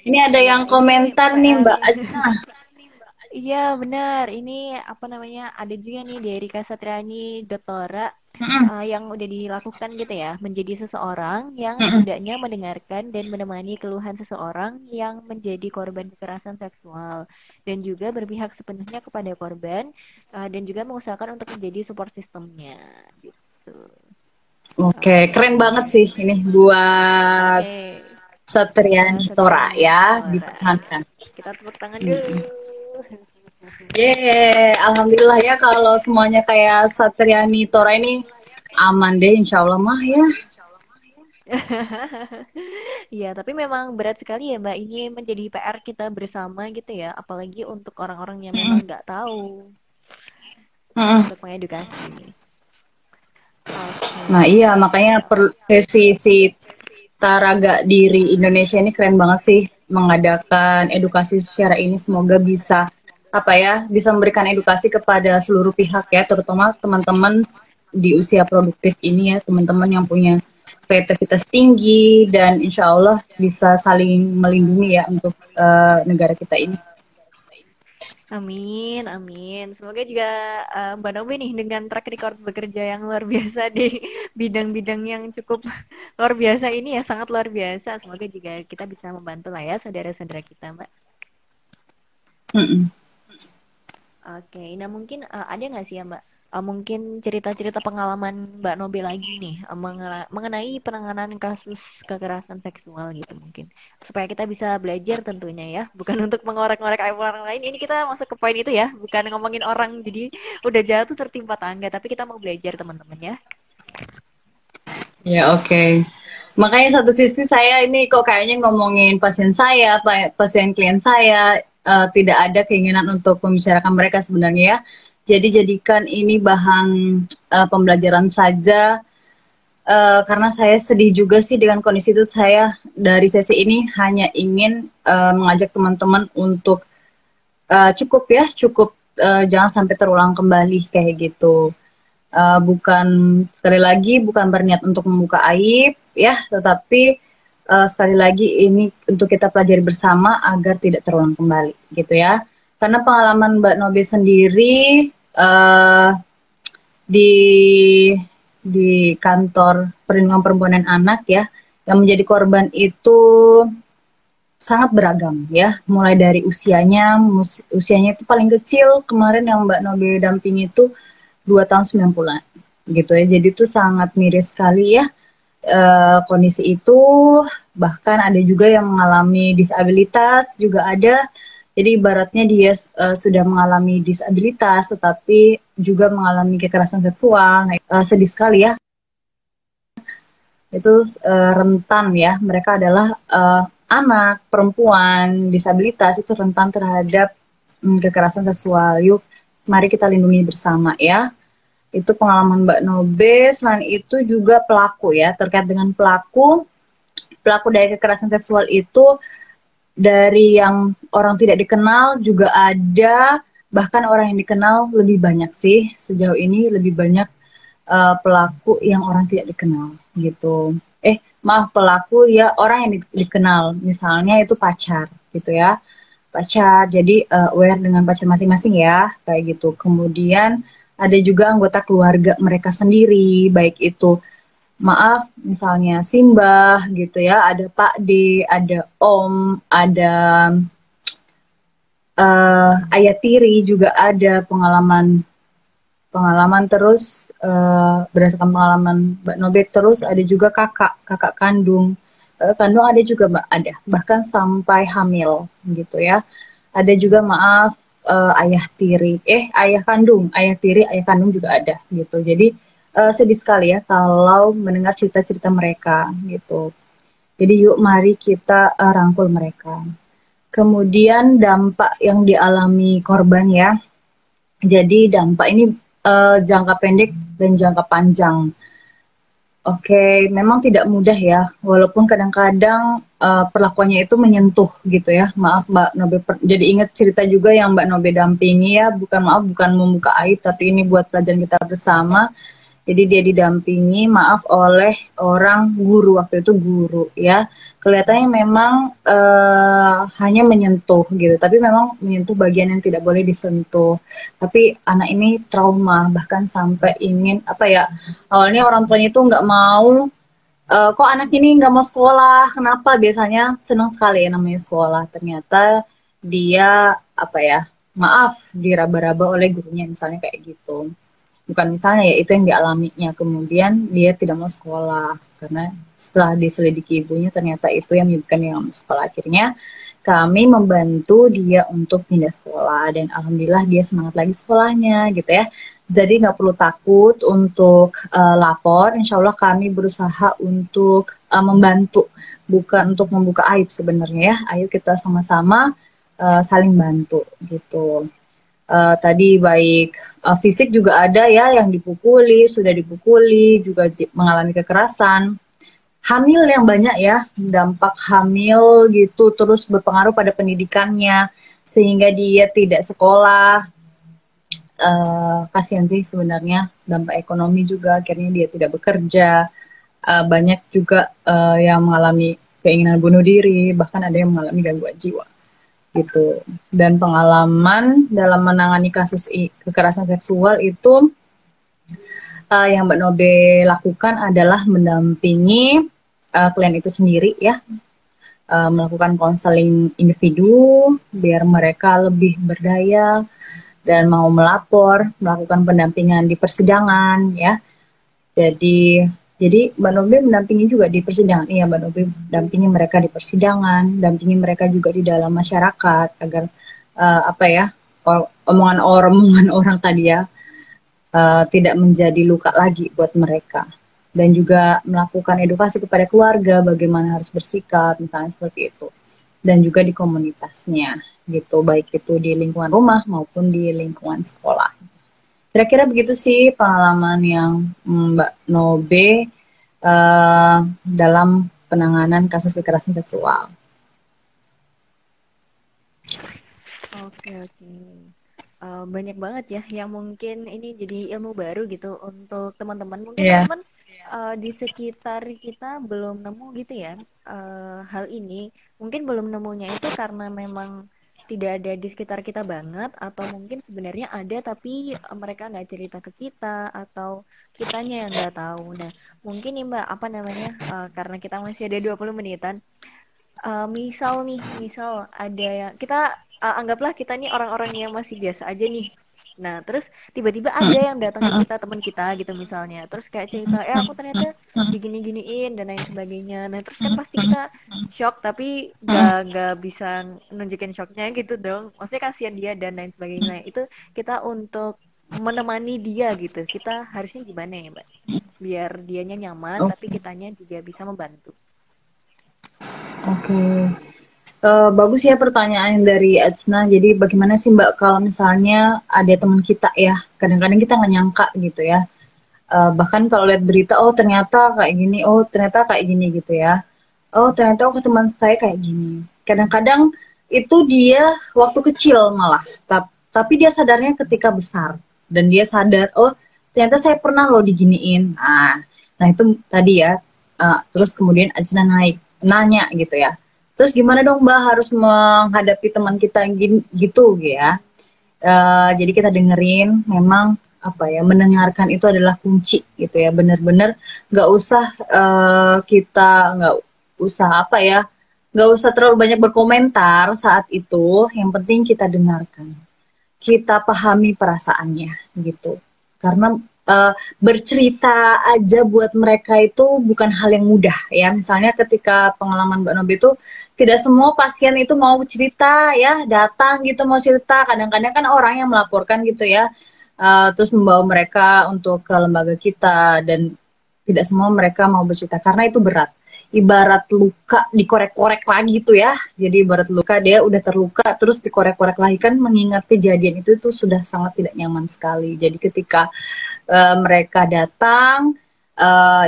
Ini ada yang komentar nih Mbak Aca. Iya benar, ini ada juga nih dari Kasatriani Dotora yang udah dilakukan gitu ya, menjadi seseorang yang hendaknya mendengarkan dan menemani keluhan seseorang yang menjadi korban kekerasan seksual, dan juga berpihak sepenuhnya kepada korban dan juga mengusahakan untuk menjadi support sistemnya gitu. Oke. Keren banget sih ini buat Satriani Dotora ya, dipertahankan. Kita tepuk tangan dulu. Yeah, alhamdulillah ya kalau semuanya kayak Satriani Tora ini aman deh, insyaallah mah ya. Ya, tapi memang berat sekali ya Mbak, ini menjadi PR kita bersama gitu ya, apalagi untuk orang-orang yang memang nggak tahu untuk mengedukasi. Okay. Nah iya, makanya sesi Taraga Diri Indonesia ini keren banget sih mengadakan edukasi secara ini, semoga bisa bisa memberikan edukasi kepada seluruh pihak ya, terutama teman-teman di usia produktif ini ya, teman-teman yang punya kreativitas tinggi, dan insya Allah bisa saling melindungi ya untuk negara kita ini. Amin. Semoga juga Mbak Nobe nih dengan track record bekerja yang luar biasa di bidang-bidang yang cukup luar biasa ini ya, sangat luar biasa. Semoga juga kita bisa membantu lah ya saudara-saudara kita Mbak. Oke, nah mungkin ada nggak sih ya Mbak, mungkin cerita-cerita pengalaman Mbak Nobe lagi nih mengenai penanganan kasus kekerasan seksual gitu mungkin, supaya kita bisa belajar tentunya ya, bukan untuk mengorek-ngorek orang lain. Ini kita masuk ke poin itu ya, bukan ngomongin orang jadi udah jatuh tertimpa tangga, tapi kita mau belajar teman-teman ya. Ya oke. Makanya satu sisi saya ini kok kayaknya ngomongin pasien saya, pasien klien saya, tidak ada keinginan untuk membicarakan mereka sebenarnya ya. Jadi jadikan ini bahan pembelajaran saja, karena saya sedih juga sih dengan kondisi itu. Saya dari sesi ini hanya ingin mengajak teman-teman untuk cukup jangan sampai terulang kembali kayak gitu. Bukan, sekali lagi, bukan berniat untuk membuka aib ya, tetapi sekali lagi ini untuk kita pelajari bersama agar tidak terulang kembali gitu ya. Karena pengalaman Mbak Nobe sendiri di kantor perlindungan perempuan dan anak ya, yang menjadi korban itu sangat beragam ya, mulai dari usianya, itu paling kecil kemarin yang Mbak Nobe dampingi itu 2 tahun 90-an gitu ya. Jadi itu sangat miris sekali ya kondisi itu. Bahkan ada juga yang mengalami disabilitas juga ada. Jadi ibaratnya dia sudah mengalami disabilitas tetapi juga mengalami kekerasan seksual. Sedih sekali ya. Itu rentan ya. Mereka adalah anak, perempuan, disabilitas itu rentan terhadap kekerasan seksual. Yuk, mari kita lindungi bersama ya. Itu pengalaman Mbak Nobe. Selain itu juga pelaku ya. Terkait dengan pelaku, pelaku dari kekerasan seksual itu dari yang orang tidak dikenal juga ada. Bahkan orang yang dikenal lebih banyak sih. Sejauh ini lebih banyak pelaku yang orang tidak dikenal gitu. Pelaku ya orang yang dikenal. Misalnya itu pacar gitu ya. Pacar, jadi aware dengan pacar masing-masing ya, kayak gitu. Kemudian ada juga anggota keluarga mereka sendiri, baik itu maaf misalnya simbah gitu ya, ada Pak D, ada Om, ada ayah tiri juga ada pengalaman terus berdasarkan pengalaman Mbak Nobe. Terus ada juga kakak kandung. Kandung ada juga Mbak, ada bahkan sampai hamil gitu ya. Ada juga maaf ayah tiri, ayah kandung juga ada gitu. Jadi sedih sekali ya kalau mendengar cerita-cerita mereka gitu. Jadi yuk mari kita rangkul mereka. Kemudian dampak yang dialami korban ya. Jadi dampak ini jangka pendek dan jangka panjang. Oke, memang tidak mudah ya, walaupun kadang-kadang perlakuannya itu menyentuh gitu ya. Maaf Mbak Nobe, jadi ingat cerita juga yang Mbak Nobe dampingi ya, bukan membuka aib, tapi ini buat pelajaran kita bersama. Jadi dia didampingi, maaf, oleh orang guru, waktu itu guru ya. Kelihatannya memang hanya menyentuh gitu, tapi memang menyentuh bagian yang tidak boleh disentuh. Tapi anak ini trauma, bahkan sampai ingin, awalnya orang tuanya itu nggak mau, kok anak ini nggak mau sekolah, kenapa? Biasanya senang sekali ya namanya sekolah. Ternyata dia, diraba-raba oleh gurunya, misalnya kayak gitu. Bukan misalnya ya, itu yang dialaminya. Kemudian dia tidak mau sekolah karena setelah diselidiki ibunya ternyata itu yang menyebabkan dia nggak mau sekolah. Akhirnya kami membantu dia untuk pindah sekolah dan alhamdulillah dia semangat lagi sekolahnya gitu ya. Jadi nggak perlu takut untuk lapor. Insya Allah kami berusaha untuk membantu, bukan untuk membuka aib sebenarnya ya. Ayo kita sama-sama saling bantu gitu. Tadi baik fisik juga ada ya, yang dipukuli, sudah dipukuli, juga mengalami kekerasan. Hamil yang banyak ya, dampak hamil gitu, terus berpengaruh pada pendidikannya, sehingga dia tidak sekolah. Kasihan sih sebenarnya, dampak ekonomi juga, akhirnya dia tidak bekerja. Banyak juga yang mengalami keinginan bunuh diri, bahkan ada yang mengalami gangguan jiwa gitu. Dan pengalaman dalam menangani kasus kekerasan seksual itu yang Mbak Nobe lakukan adalah mendampingi klien itu sendiri ya, melakukan konseling individu biar mereka lebih berdaya dan mau melapor, melakukan pendampingan di persidangan ya. Jadi Mbak Nobe mendampingi juga di persidangan, iya Mbak Nobe dampingi mereka di persidangan, dampingi mereka juga di dalam masyarakat agar omongan orang tadi ya tidak menjadi luka lagi buat mereka. Dan juga melakukan edukasi kepada keluarga bagaimana harus bersikap misalnya seperti itu, dan juga di komunitasnya gitu, baik itu di lingkungan rumah maupun di lingkungan sekolah. Kira-kira begitu sih pengalaman yang Mbak Nobe dalam penanganan kasus kekerasan seksual. Oke. banyak banget ya yang mungkin ini jadi ilmu baru gitu untuk teman-teman. Mungkin teman-teman di sekitar kita belum nemu gitu ya hal ini. Mungkin belum nemunya itu karena memang tidak ada di sekitar kita banget, atau mungkin sebenarnya ada tapi mereka nggak cerita ke kita atau kitanya yang nggak tahu. Nah, mungkin nih Mbak, apa namanya, karena kita masih ada 20 menitan, misal ada yang kita anggaplah kita nih orang-orang yang masih biasa aja nih. Nah, terus tiba-tiba ada yang datang ke kita, teman kita gitu misalnya. Terus kayak cerita, aku ternyata digini-giniin dan lain sebagainya. Nah, terus kan pasti kita shock, tapi gak bisa nunjukin shocknya gitu dong. Maksudnya kasihan dia dan lain sebagainya. Itu kita untuk menemani dia gitu. Kita harusnya gimana ya, Mbak? Biar dianya nyaman, tapi kitanya juga bisa membantu. Oke. Bagus ya pertanyaan dari Atsna. Jadi bagaimana sih Mbak kalau misalnya ada teman kita ya, kadang-kadang kita nggak nyangka gitu ya, bahkan kalau lihat berita, oh ternyata kayak gini gitu ya, oh ternyata teman saya kayak gini. Kadang-kadang itu dia waktu kecil malah, tapi dia sadarnya ketika besar, dan dia sadar, oh ternyata saya pernah loh diginiin. Nah itu tadi ya, terus kemudian Atsna nanya gitu ya, terus gimana dong Mbak harus menghadapi teman kita gitu ya. Jadi kita dengerin, memang mendengarkan itu adalah kunci gitu ya. Bener-bener nggak usah terlalu banyak berkomentar saat itu. Yang penting kita dengarkan, kita pahami perasaannya gitu. Karena bercerita aja buat mereka itu bukan hal yang mudah ya. Misalnya ketika pengalaman Mbak Nobe itu, tidak semua pasien itu mau cerita ya, datang gitu mau cerita. Kadang-kadang kan orang yang melaporkan gitu ya, terus membawa mereka untuk ke lembaga kita, dan tidak semua mereka mau bercerita karena itu berat. Ibarat luka dikorek-korek lagi gitu ya. Jadi ibarat luka, dia udah terluka terus dikorek-korek lagi, kan mengingat kejadian itu tuh sudah sangat tidak nyaman sekali. Jadi ketika mereka datang,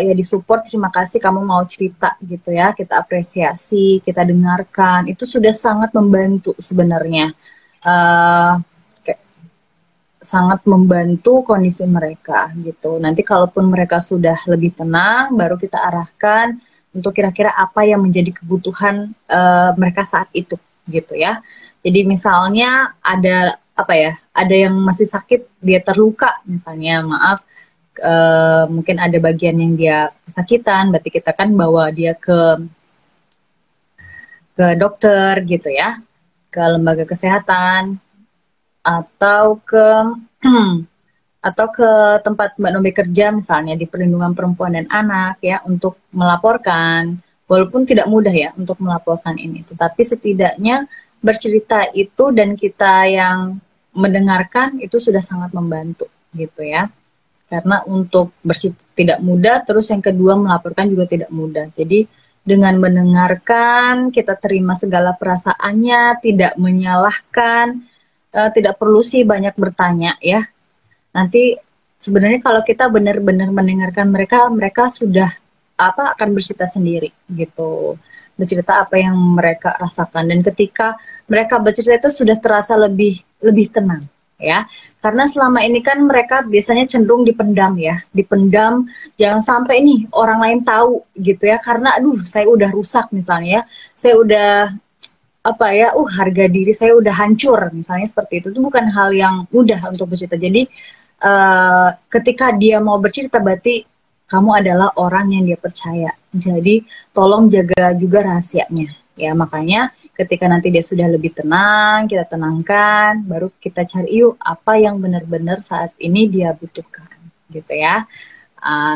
ya disupport, terima kasih kamu mau cerita gitu ya, kita apresiasi, kita dengarkan, itu sudah sangat membantu sebenarnya, sangat membantu kondisi mereka gitu. Nanti kalaupun mereka sudah lebih tenang, baru kita arahkan untuk kira-kira apa yang menjadi kebutuhan mereka saat itu gitu ya. Jadi misalnya ada ada yang masih sakit, dia terluka misalnya, maaf, mungkin ada bagian yang dia kesakitan, berarti kita kan bawa dia ke dokter gitu ya, ke lembaga kesehatan, atau ke tempat Mbak Nobe kerja misalnya, di perlindungan perempuan dan anak ya, untuk melaporkan. Walaupun tidak mudah ya untuk melaporkan ini, tetapi setidaknya bercerita itu dan kita yang mendengarkan itu sudah sangat membantu gitu ya. Karena untuk bercerita tidak mudah, terus yang kedua melaporkan juga tidak mudah. Jadi dengan mendengarkan, kita terima segala perasaannya, tidak menyalahkan. Tidak perlu sih banyak bertanya ya. Nanti sebenarnya kalau kita benar-benar mendengarkan mereka sudah akan bercerita sendiri gitu. Bercerita apa yang mereka rasakan, dan ketika mereka bercerita itu sudah terasa lebih tenang ya. Karena selama ini kan mereka biasanya cenderung dipendam ya. Dipendam, jangan sampai nih orang lain tahu gitu ya. Karena aduh, saya udah rusak misalnya ya. Saya udah harga diri saya udah hancur misalnya, seperti itu bukan hal yang mudah untuk bercerita. Jadi ketika dia mau bercerita, berarti kamu adalah orang yang dia percaya, jadi tolong jaga juga rahasianya ya. Makanya ketika nanti dia sudah lebih tenang, kita tenangkan, baru kita cari yuk apa yang benar-benar saat ini dia butuhkan gitu ya.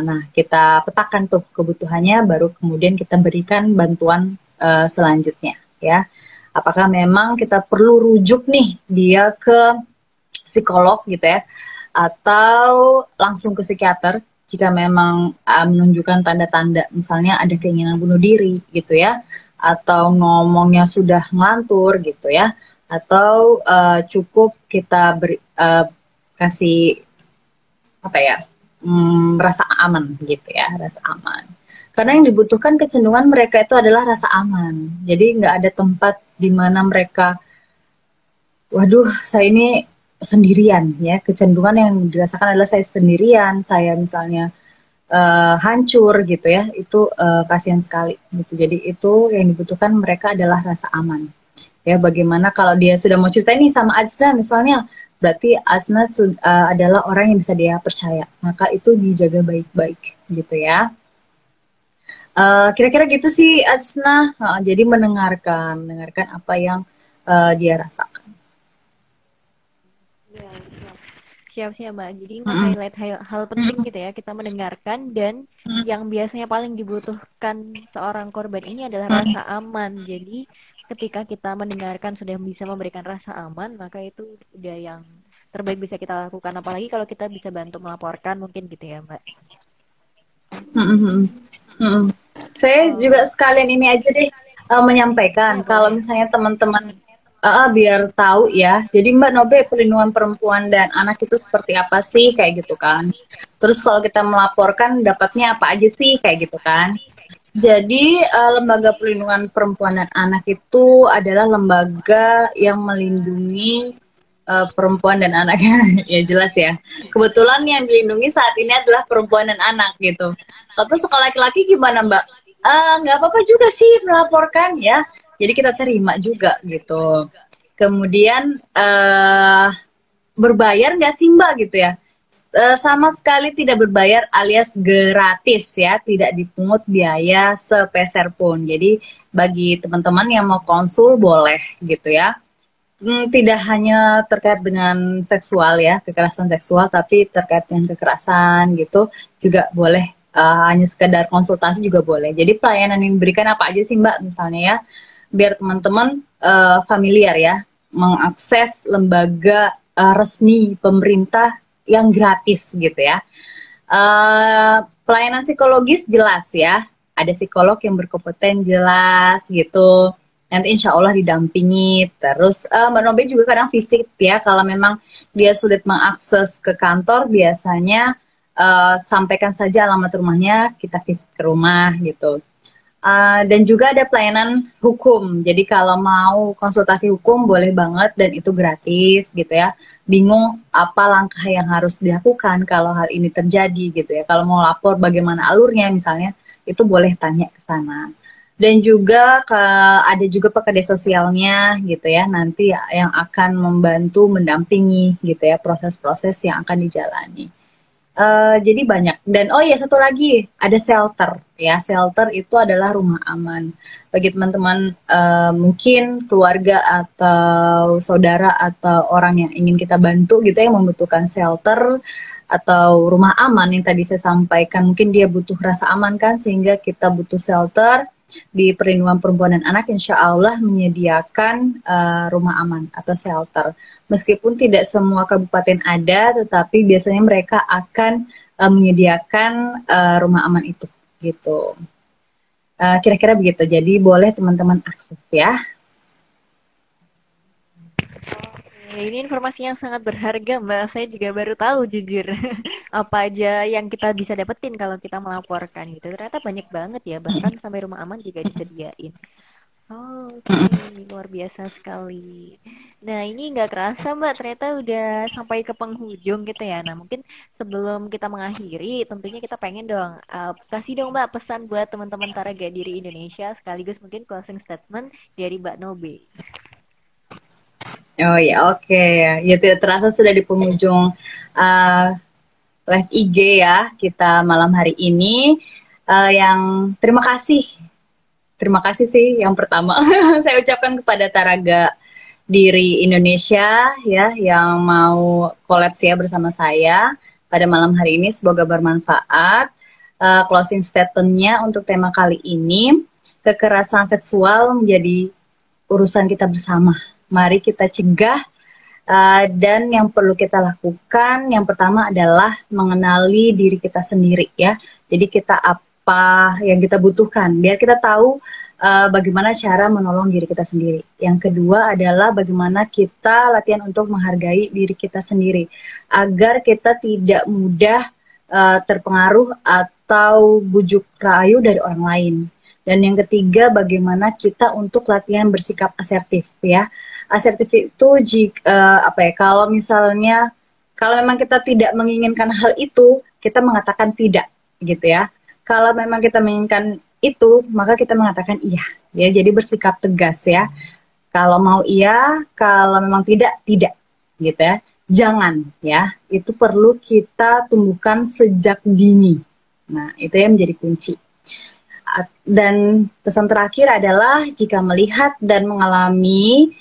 Nah, kita petakan tuh kebutuhannya, baru kemudian kita berikan bantuan selanjutnya ya. Apakah memang kita perlu rujuk nih dia ke psikolog gitu ya, atau langsung ke psikiater jika memang menunjukkan tanda-tanda misalnya ada keinginan bunuh diri gitu ya, atau ngomongnya sudah ngelantur gitu ya, atau cukup kita kasih rasa aman gitu ya, rasa aman. Karena yang dibutuhkan kecenderungan mereka itu adalah rasa aman. Jadi nggak ada tempat di mana mereka, waduh, saya ini sendirian ya, kecenderungan yang dirasakan adalah saya sendirian, saya misalnya hancur gitu ya, itu kasihan sekali gitu. Jadi itu yang dibutuhkan mereka adalah rasa aman ya. Bagaimana kalau dia sudah mau cerita ini sama Azna misalnya, berarti Azna adalah orang yang bisa dia percaya, maka itu dijaga baik-baik gitu ya. Kira-kira gitu sih Azna. Jadi mendengarkan apa yang dia rasakan. Siap-siap Mbak. Jadi nge-highlight hal penting gitu ya. Kita mendengarkan, dan yang biasanya paling dibutuhkan seorang korban ini adalah rasa aman. Jadi ketika kita mendengarkan sudah bisa memberikan rasa aman, maka itu udah yang terbaik bisa kita lakukan. Apalagi kalau kita bisa bantu melaporkan mungkin gitu ya Mbak. Saya juga sekalian ini aja deh menyampaikan kalau misalnya teman-teman biar tahu ya. Jadi Mbak Nobe, perlindungan perempuan dan anak itu seperti apa sih, kayak gitu kan. Terus kalau kita melaporkan dapatnya apa aja sih, kayak gitu kan. Jadi lembaga perlindungan perempuan dan anak itu adalah lembaga yang melindungi perempuan dan anaknya. Ya jelas ya. Kebetulan yang dilindungi saat ini adalah perempuan dan anak gitu. Tapi sekolah laki-laki gimana Mbak? Nggak apa-apa juga sih melaporkan ya. Jadi kita terima juga gitu. Kemudian berbayar nggak sih Mbak gitu ya? Sama sekali tidak berbayar alias gratis ya. Tidak dipungut biaya sepeser pun. Jadi bagi teman-teman yang mau konsul boleh gitu ya. Tidak hanya terkait dengan seksual ya, kekerasan seksual, tapi terkait dengan kekerasan gitu juga boleh. Hanya sekedar konsultasi juga boleh. Jadi pelayanan yang diberikan apa aja sih Mbak misalnya ya, biar teman-teman familiar ya mengakses lembaga resmi pemerintah yang gratis gitu ya. Pelayanan psikologis jelas ya, ada psikolog yang berkompeten jelas gitu. Nanti insya Allah didampingi. Terus Mbak Nobe juga kadang visit ya, kalau memang dia sulit mengakses ke kantor, biasanya sampaikan saja alamat rumahnya, kita visit ke rumah gitu. Dan juga ada pelayanan hukum. Jadi kalau mau konsultasi hukum boleh banget, dan itu gratis gitu ya. Bingung apa langkah yang harus dilakukan kalau hal ini terjadi gitu ya. Kalau mau lapor bagaimana alurnya misalnya, itu boleh tanya ke sana. Dan juga ada juga pekerja sosialnya gitu ya, nanti yang akan membantu mendampingi gitu ya proses-proses yang akan dijalani. Jadi banyak. Dan oh ya, satu lagi ada shelter ya. Shelter itu adalah rumah aman bagi teman-teman mungkin keluarga atau saudara atau orang yang ingin kita bantu gitu, yang membutuhkan shelter atau rumah aman yang tadi saya sampaikan. Mungkin dia butuh rasa aman kan, sehingga kita butuh shelter. Di perlindungan perempuan dan anak insya Allah menyediakan rumah aman atau shelter. Meskipun tidak semua kabupaten ada, tetapi biasanya mereka akan menyediakan rumah aman itu gitu. Kira-kira begitu. Jadi boleh teman-teman akses ya. Ini informasi yang sangat berharga Mbak, saya juga baru tahu jujur apa aja yang kita bisa dapetin kalau kita melaporkan gitu. Ternyata banyak banget ya, bahkan sampai rumah aman juga disediain. Oke, luar biasa sekali. Nah ini nggak kerasa Mbak, ternyata udah sampai ke penghujung gitu ya. Nah mungkin sebelum kita mengakhiri, tentunya kita pengen dong kasih dong Mbak pesan buat teman-teman Taraga Diri Indonesia, sekaligus mungkin closing statement dari Mbak Nobe. Oh ya, oke. Ya tidak terasa sudah di penghujung live IG ya kita malam hari ini. Yang terima kasih sih yang pertama saya ucapkan kepada Taraga Diri Indonesia ya yang mau kolabsi ya bersama saya pada malam hari ini. Semoga bermanfaat. Closing statementnya untuk tema kali ini, kekerasan seksual menjadi urusan kita bersama. Mari kita cegah, dan yang perlu kita lakukan yang pertama adalah mengenali diri kita sendiri ya. Jadi kita apa yang kita butuhkan, biar kita tahu bagaimana cara menolong diri kita sendiri. Yang kedua adalah bagaimana kita latihan untuk menghargai diri kita sendiri, agar kita tidak mudah terpengaruh atau bujuk rayu dari orang lain. Dan yang ketiga, bagaimana kita untuk latihan bersikap asertif, ya. Asertif itu kalau misalnya, kalau memang kita tidak menginginkan hal itu, kita mengatakan tidak, gitu ya. Kalau memang kita menginginkan itu, maka kita mengatakan iya, ya. Jadi bersikap tegas, ya. Kalau mau iya, kalau memang tidak, tidak, gitu ya. Jangan, ya. Itu perlu kita tumbuhkan sejak dini. Nah, itu yang menjadi kunci. Dan pesan terakhir adalah jika melihat dan mengalami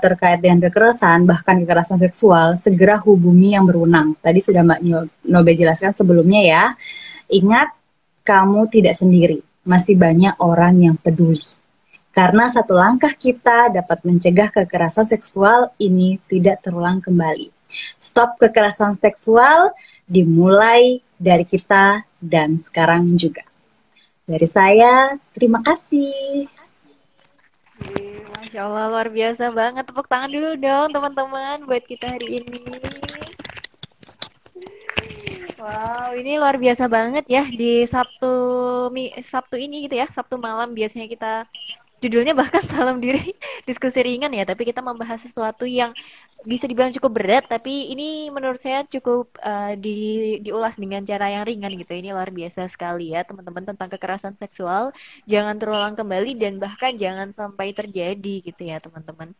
terkait dengan kekerasan, bahkan kekerasan seksual, segera hubungi yang berwenang. Tadi sudah Mbak Nobe jelaskan sebelumnya, ya. Ingat, kamu tidak sendiri. Masih banyak orang yang peduli. Karena satu langkah kita dapat mencegah kekerasan seksual ini tidak terulang kembali. Stop kekerasan seksual dimulai dari kita dan sekarang juga. Dari saya, terima kasih. Masya Allah, luar biasa banget. Tepuk tangan dulu dong teman-teman buat kita hari ini. Wow, ini luar biasa banget ya. Di Sabtu ini gitu ya, Sabtu malam biasanya kita judulnya bahkan salam diri, diskusi ringan ya. Tapi kita membahas sesuatu yang bisa dibilang cukup berat, tapi ini menurut saya cukup diulas dengan cara yang ringan gitu. Ini luar biasa sekali ya teman-teman, tentang kekerasan seksual. Jangan terulang kembali dan bahkan jangan sampai terjadi gitu ya teman-teman.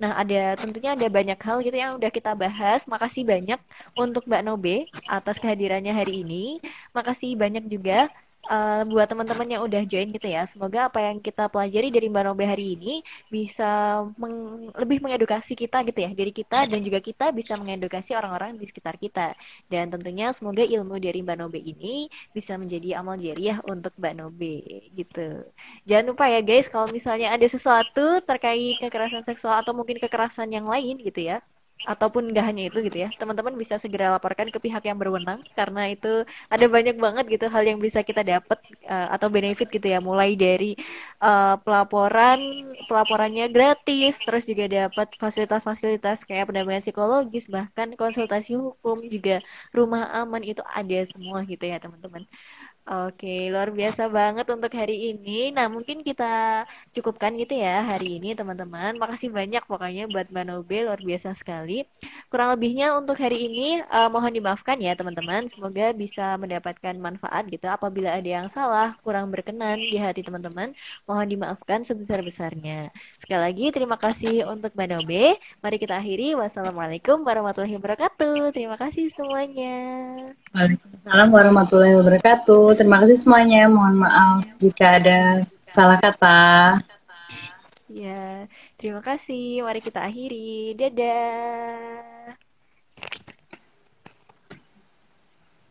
Nah, tentunya ada banyak hal gitu yang udah kita bahas. Makasih banyak untuk Mbak Nobe atas kehadirannya hari ini. Makasih banyak juga buat teman-teman yang udah join gitu ya. Semoga apa yang kita pelajari dari Mbak Nobe hari ini bisa lebih mengedukasi kita gitu ya, diri kita, dan juga kita bisa mengedukasi orang-orang di sekitar kita. Dan tentunya semoga ilmu dari Mbak Nobe ini bisa menjadi amal jariah untuk Mbak Nobe gitu. Jangan lupa ya guys, kalau misalnya ada sesuatu terkait kekerasan seksual atau mungkin kekerasan yang lain gitu ya, ataupun nggak hanya itu gitu ya, teman-teman bisa segera laporkan ke pihak yang berwenang, karena itu ada banyak banget gitu hal yang bisa kita dapat atau benefit gitu ya, mulai dari pelaporannya gratis, terus juga dapat fasilitas-fasilitas kayak pendampingan psikologis, bahkan konsultasi hukum, juga rumah aman, itu ada semua gitu ya teman-teman. Oke, luar biasa banget untuk hari ini. Nah, mungkin kita cukupkan gitu ya hari ini teman-teman. Makasih banyak pokoknya buat Mbak Nobe, luar biasa sekali. Kurang lebihnya untuk hari ini mohon dimaafkan ya teman-teman. Semoga bisa mendapatkan manfaat gitu. Apabila ada yang salah, kurang berkenan di hati teman-teman, mohon dimaafkan sebesar-besarnya. Sekali lagi terima kasih untuk Mbak Nobe. Mari kita akhiri. Wassalamualaikum warahmatullahi wabarakatuh. Terima kasih semuanya. Waalaikumsalam warahmatullahi wabarakatuh. Terima kasih semuanya. Mohon maaf jika ada salah kata. Ya, terima kasih. Mari kita akhiri. Dadah.